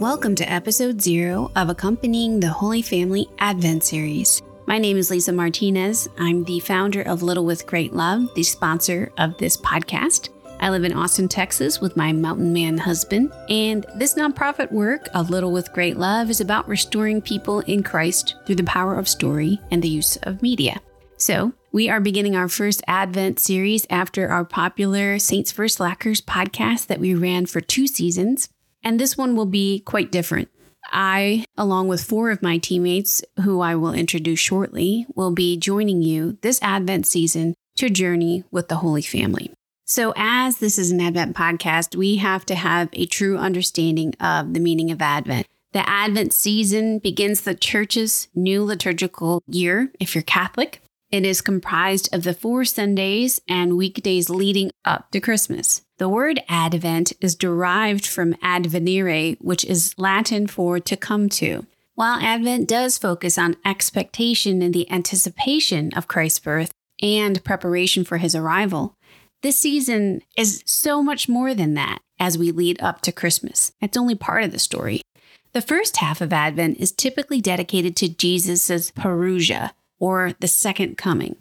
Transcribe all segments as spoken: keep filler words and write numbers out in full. Welcome to Episode Zero of Accompanying the Holy Family Advent Series. My name is Lisa Martinez. I'm the founder of Little With Great Love, the sponsor of this podcast. I live in Austin, Texas with my mountain man husband, and this nonprofit work of Little With Great Love is about restoring people in Christ through the power of story and the use of media. So, we are beginning our first Advent series after our popular Saints for Slackers podcast that we ran for two seasons, and this one will be quite different. I, along with four of my teammates, who I will introduce shortly, will be joining you this Advent season to journey with the Holy Family. So as this is an Advent podcast, we have to have a true understanding of the meaning of Advent. The Advent season begins the Church's new liturgical year, if you're Catholic. It is comprised of the four Sundays and weekdays leading up to Christmas. The word Advent is derived from advenire, which is Latin for to come to. While Advent does focus on expectation and the anticipation of Christ's birth and preparation for his arrival, this season is so much more than that as we lead up to Christmas. That's only part of the story. The first half of Advent is typically dedicated to Jesus' parousia, or the second coming.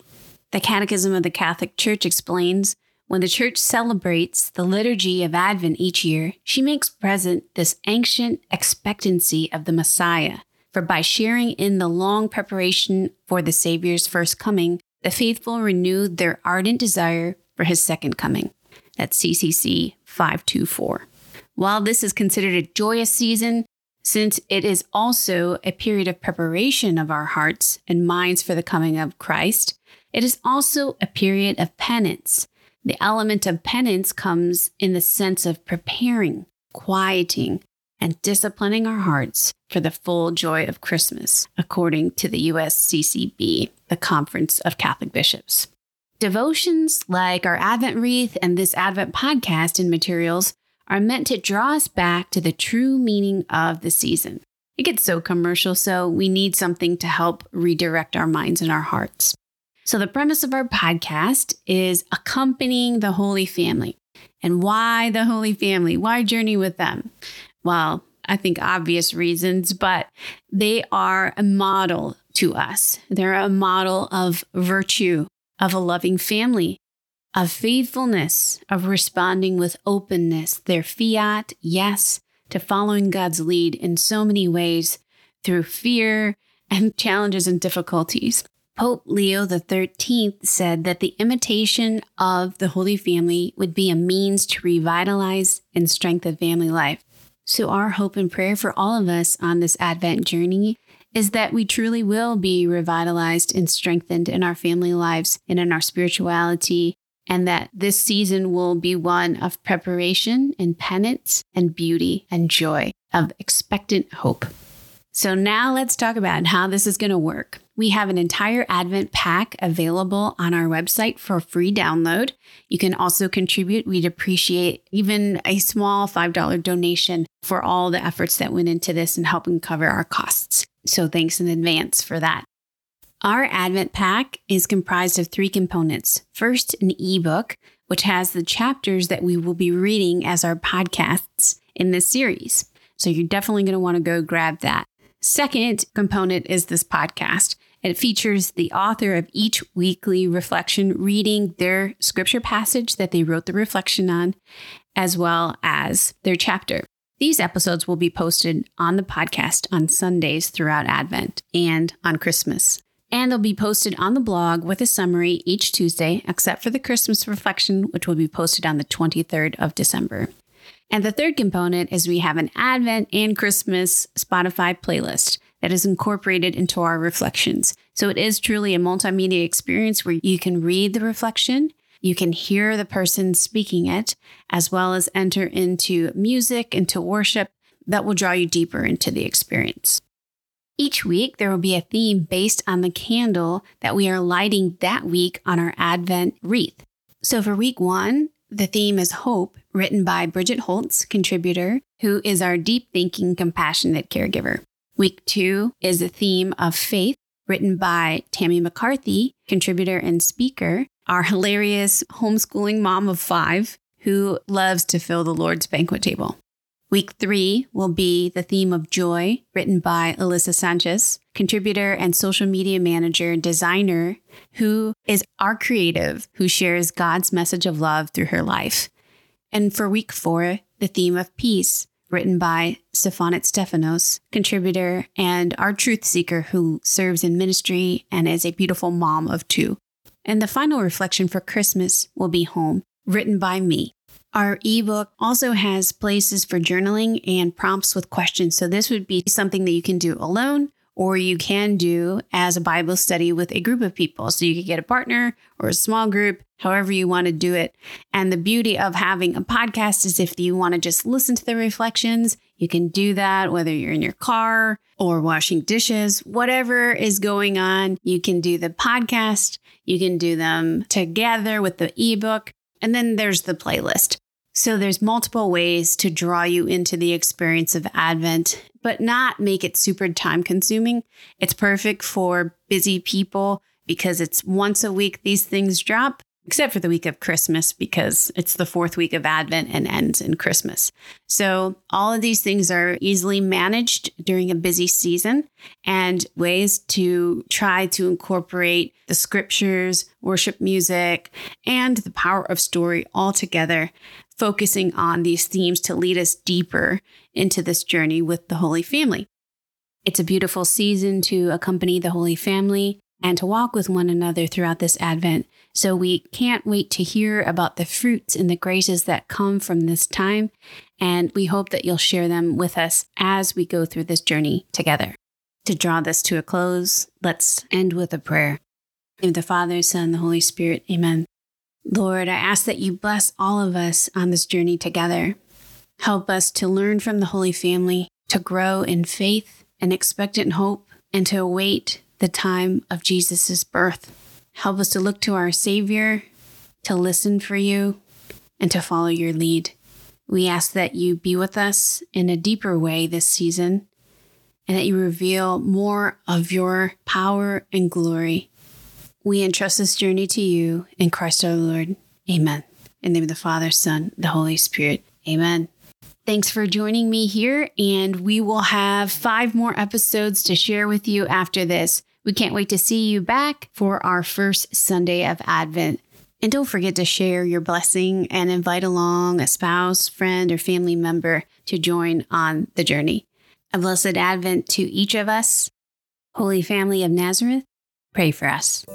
The Catechism of the Catholic Church explains, when the Church celebrates the liturgy of Advent each year, she makes present this ancient expectancy of the Messiah. For by sharing in the long preparation for the Savior's first coming, the faithful renewed their ardent desire for his second coming. That's C C C five twenty-four. While this is considered a joyous season, since it is also a period of preparation of our hearts and minds for the coming of Christ, it is also a period of penance. The element of penance comes in the sense of preparing, quieting, and disciplining our hearts for the full joy of Christmas, according to the U S C C B, the Conference of Catholic Bishops. Devotions like our Advent wreath and this Advent podcast and materials are meant to draw us back to the true meaning of the season. It gets so commercial, so we need something to help redirect our minds and our hearts. So the premise of our podcast is accompanying the Holy Family. And why the Holy Family? Why journey with them? Well, I think obvious reasons, but they are a model to us. They're a model of virtue, of a loving family, of faithfulness, of responding with openness, their fiat, yes, to following God's lead in so many ways through fear and challenges and difficulties. Pope Leo the thirteenth said that the imitation of the Holy Family would be a means to revitalize and strengthen family life. So our hope and prayer for all of us on this Advent journey is that we truly will be revitalized and strengthened in our family lives and in our spirituality, and that this season will be one of preparation and penance and beauty and joy, of expectant hope. So now let's talk about how this is going to work. We have an entire Advent pack available on our website for free download. You can also contribute. We'd appreciate even a small five dollars donation for all the efforts that went into this and helping cover our costs. So thanks in advance for that. Our Advent pack is comprised of three components. First, an ebook, which has the chapters that we will be reading as our podcasts in this series. So you're definitely going to want to go grab that. Second component is this podcast. It features the author of each weekly reflection reading their scripture passage that they wrote the reflection on, as well as their chapter. These episodes will be posted on the podcast on Sundays throughout Advent and on Christmas. And they'll be posted on the blog with a summary each Tuesday, except for the Christmas reflection, which will be posted on the twenty-third of December. And the third component is we have an Advent and Christmas Spotify playlist that is incorporated into our reflections. So it is truly a multimedia experience where you can read the reflection, you can hear the person speaking it, as well as enter into music, into worship that will draw you deeper into the experience. Each week, there will be a theme based on the candle that we are lighting that week on our Advent wreath. So for week one, the theme is Hope, written by Bridget Holtz, contributor, who is our deep-thinking, compassionate caregiver. Week two is the theme of Faith, written by Tammy McCarthy, contributor and speaker, our hilarious homeschooling mom of five, who loves to fill the Lord's banquet table. Week three will be The Theme of Joy, written by Alyssa Sanchez, contributor and social media manager and designer, who is our creative, who shares God's message of love through her life. And for week four, The Theme of Peace, written by Stefanit Stefanos, contributor and our truth seeker who serves in ministry and is a beautiful mom of two. And the final reflection for Christmas will be Home, written by me. Our ebook also has places for journaling and prompts with questions. So this would be something that you can do alone, or you can do as a Bible study with a group of people. So you could get a partner or a small group, however you want to do it. And the beauty of having a podcast is if you want to just listen to the reflections, you can do that, whether you're in your car or washing dishes, whatever is going on. You can do the podcast. You can do them together with the ebook. And then there's the playlist. So there's multiple ways to draw you into the experience of Advent, but not make it super time consuming. It's perfect for busy people because it's once a week these things drop, except for the week of Christmas because it's the fourth week of Advent and ends in Christmas. So all of these things are easily managed during a busy season, and ways to try to incorporate the scriptures, worship music, and the power of story all together, focusing on these themes to lead us deeper into this journey with the Holy Family. It's a beautiful season to accompany the Holy Family and to walk with one another throughout this Advent. So we can't wait to hear about the fruits and the graces that come from this time, and we hope that you'll share them with us as we go through this journey together. To draw this to a close, let's end with a prayer. In the name of the Father, Son, and the Holy Spirit, amen. Lord, I ask that you bless all of us on this journey together. Help us to learn from the Holy Family, to grow in faith and expectant hope, and to await the time of Jesus' birth. Help us to look to our Savior, to listen for you, and to follow your lead. We ask that you be with us in a deeper way this season, and that you reveal more of your power and glory. We entrust this journey to you in Christ our Lord. Amen. In the name of the Father, Son, the Holy Spirit. Amen. Thanks for joining me here, and we will have five more episodes to share with you after this. We can't wait to see you back for our first Sunday of Advent. And don't forget to share your blessing and invite along a spouse, friend, or family member to join on the journey. A blessed Advent to each of us. Holy Family of Nazareth, pray for us.